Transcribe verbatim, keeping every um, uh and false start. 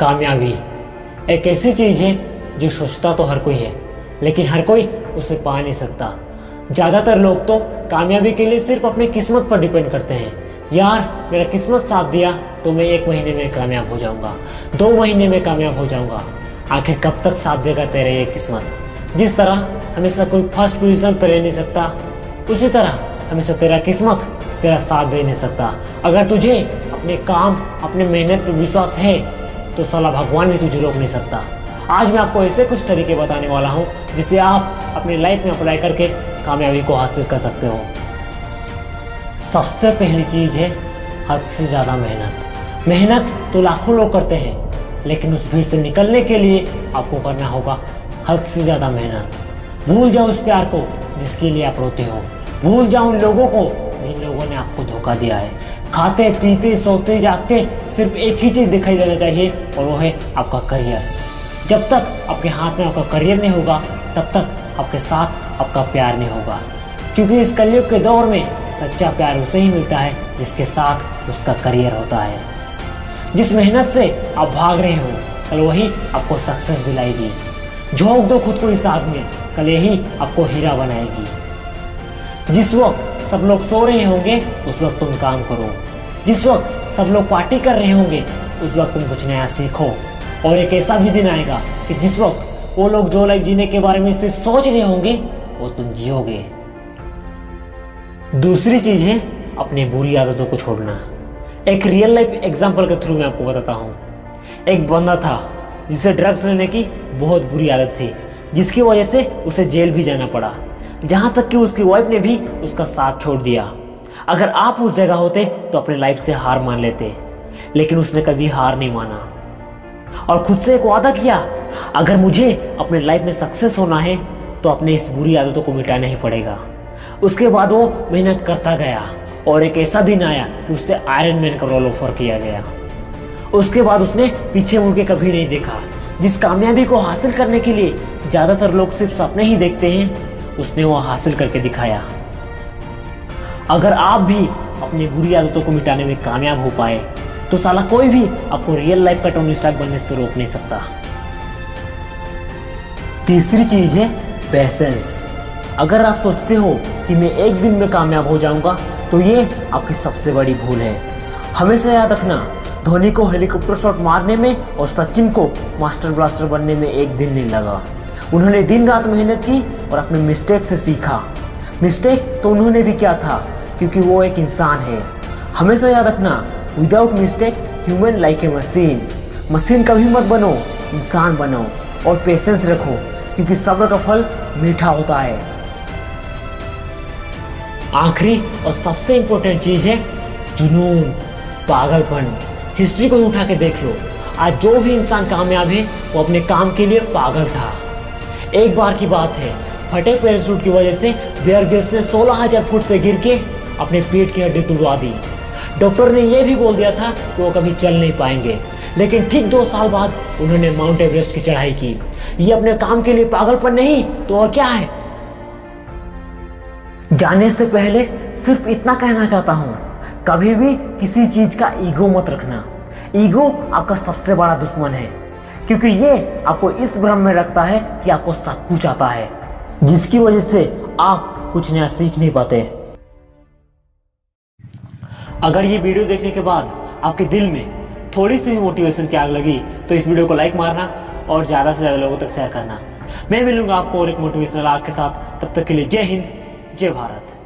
कामयाबी एक ऐसी चीज़ है जो सोचता तो हर कोई है, लेकिन हर कोई उसे पा नहीं सकता। ज़्यादातर लोग तो कामयाबी के लिए सिर्फ अपनी किस्मत पर डिपेंड करते हैं। यार मेरा किस्मत साथ दिया तो मैं एक महीने में कामयाब हो जाऊंगा, दो महीने में कामयाब हो जाऊंगा। आखिर कब तक साथ देगा तेरा ये किस्मत? जिस तरह हमेशा कोई फर्स्ट पोजीशन पर रह नहीं सकता, उसी तरह हमेशा तेरा किस्मत तेरा साथ दे नहीं सकता। अगर तुझे अपने काम, अपने मेहनत पर विश्वास है तो साला भगवान भी तुझे रोक नहीं सकता। आज मैं आपको ऐसे कुछ तरीके बताने वाला हूँ जिससे आप अपनी लाइफ में अप्लाई करके कामयाबी को हासिल कर सकते हो। सबसे पहली चीज़ है हद से ज़्यादा मेहनत। मेहनत तो लाखों लोग करते हैं, लेकिन उस भीड़ से निकलने के लिए आपको करना होगा हद से ज़्यादा मेहनत। भूल जाओ उस प्यार को जिसके लिए आप रोते हो, भूल जाओ उन लोगों को जिन लोगों ने आपको धोखा दिया है। खाते पीते सोते जागते सिर्फ एक ही चीज़ दिखाई देना चाहिए और वो है आपका करियर। जब तक आपके हाथ में आपका करियर नहीं होगा तब तक आपके साथ आपका प्यार नहीं होगा, क्योंकि इस कलयुग के दौर में सच्चा प्यार उसे ही मिलता है जिसके साथ उसका करियर होता है। जिस मेहनत से आप भाग रहे हो कल वही आपको सक्सेस दिलाएगी। झोंक दो खुद को इस आग में, कल यही आपको हीरा बनाएगी। जिस वक्त सब लोग सो रहे होंगे उस वक्त तुम काम करो, जिस वक्त सब लोग पार्टी कर रहे होंगे उस वक्त तुम कुछ नया सीखो। और एक ऐसा भी दिन आएगा कि जिस वक्त वो लोग जो लाइफ जीने के बारे में सिर्फ सोच रहे होंगे वो तुम जियोगे। दूसरी चीज़ है अपने बुरी आदतों को छोड़ना। एक रियल लाइफ एग्जाम्पल के थ्रू मैं आपको बताता हूँ। एक बंदा था जिसे ड्रग्स लेने की बहुत बुरी आदत थी, जिसकी वजह से उसे जेल भी जाना पड़ा, जहाँ तक कि उसकी वाइफ ने भी उसका साथ छोड़ दिया। अगर आप उस जगह होते तो अपने लाइफ से हार मान लेते, लेकिन उसने कभी हार नहीं माना और खुद से एक वादा किया, अगर मुझे अपने लाइफ में सक्सेस होना है तो अपने इस बुरी आदतों को मिटाना ही पड़ेगा। उसके बाद वो मेहनत करता गया और एक ऐसा दिन आया कि उससे आयरन मैन का रोल ऑफर किया गया। उसके बाद उसने पीछे मुड़ के कभी नहीं देखा। जिस कामयाबी को हासिल करने के लिए ज़्यादातर लोग सिर्फ सपने ही देखते हैं, उसने वो हासिल करके दिखाया। अगर आप भी अपनी बुरी आदतों को मिटाने में कामयाब हो पाए तो साला कोई भी आपको रियल लाइफ का टोनी स्टार्क बनने से रोक नहीं सकता। तीसरी चीज़ है पेशेंस। अगर आप सोचते हो कि मैं एक दिन में कामयाब हो जाऊंगा तो ये आपकी सबसे बड़ी भूल है। हमेशा याद रखना, धोनी को हेलीकॉप्टर शॉट मारने में और सचिन को मास्टर ब्लास्टर बनने में एक दिन नहीं लगा। उन्होंने दिन रात मेहनत की और अपने मिस्टेक से सीखा। मिस्टेक तो उन्होंने भी किया था, क्योंकि वो एक इंसान है। हमेशा याद रखना, without mistake human like a machine. Machine कभी मत बनो, इंसान बनो और पेशेंस रखो, क्योंकि सब्र का फल मीठा होता है। आखिरी और सबसे इम्पोर्टेंट चीज़ है जुनून, पागलपन। हिस्ट्री को उठा के देख लो, आज जो भी इंसान कामयाब है वो अपने काम के लिए पागल था। एक बार की बात है, फटे पैराशूट की वजह से बेयर ग्रिल्स ने सोलह हज़ार फुट से गिर के अपने पेट की हड्डी टूटवा दी। डॉक्टर ने यह भी बोल दिया था कि वो कभी चल नहीं पाएंगे, लेकिन ठीक दो साल बाद उन्होंने माउंट एवरेस्ट की चढ़ाई की। ये अपने काम के लिए पागलपन नहीं तो और क्या है? जाने से पहले सिर्फ इतना कहना चाहता हूँ, कभी भी किसी चीज़ का ईगो मत रखना। ईगो आपका सबसे बड़ा दुश्मन है, क्योंकि ये आपको इस भ्रम में रखता है कि आपको सब कुछ आता है, जिसकी वजह से आप कुछ नया सीख नहीं पाते। अगर ये वीडियो देखने के बाद आपके दिल में थोड़ी सी भी मोटिवेशन की आग लगी तो इस वीडियो को लाइक मारना और ज़्यादा से ज़्यादा लोगों तक शेयर करना। मैं मिलूंगा आपको और एक मोटिवेशनल आग के साथ। तब तक के लिए जय हिंद, जय भारत।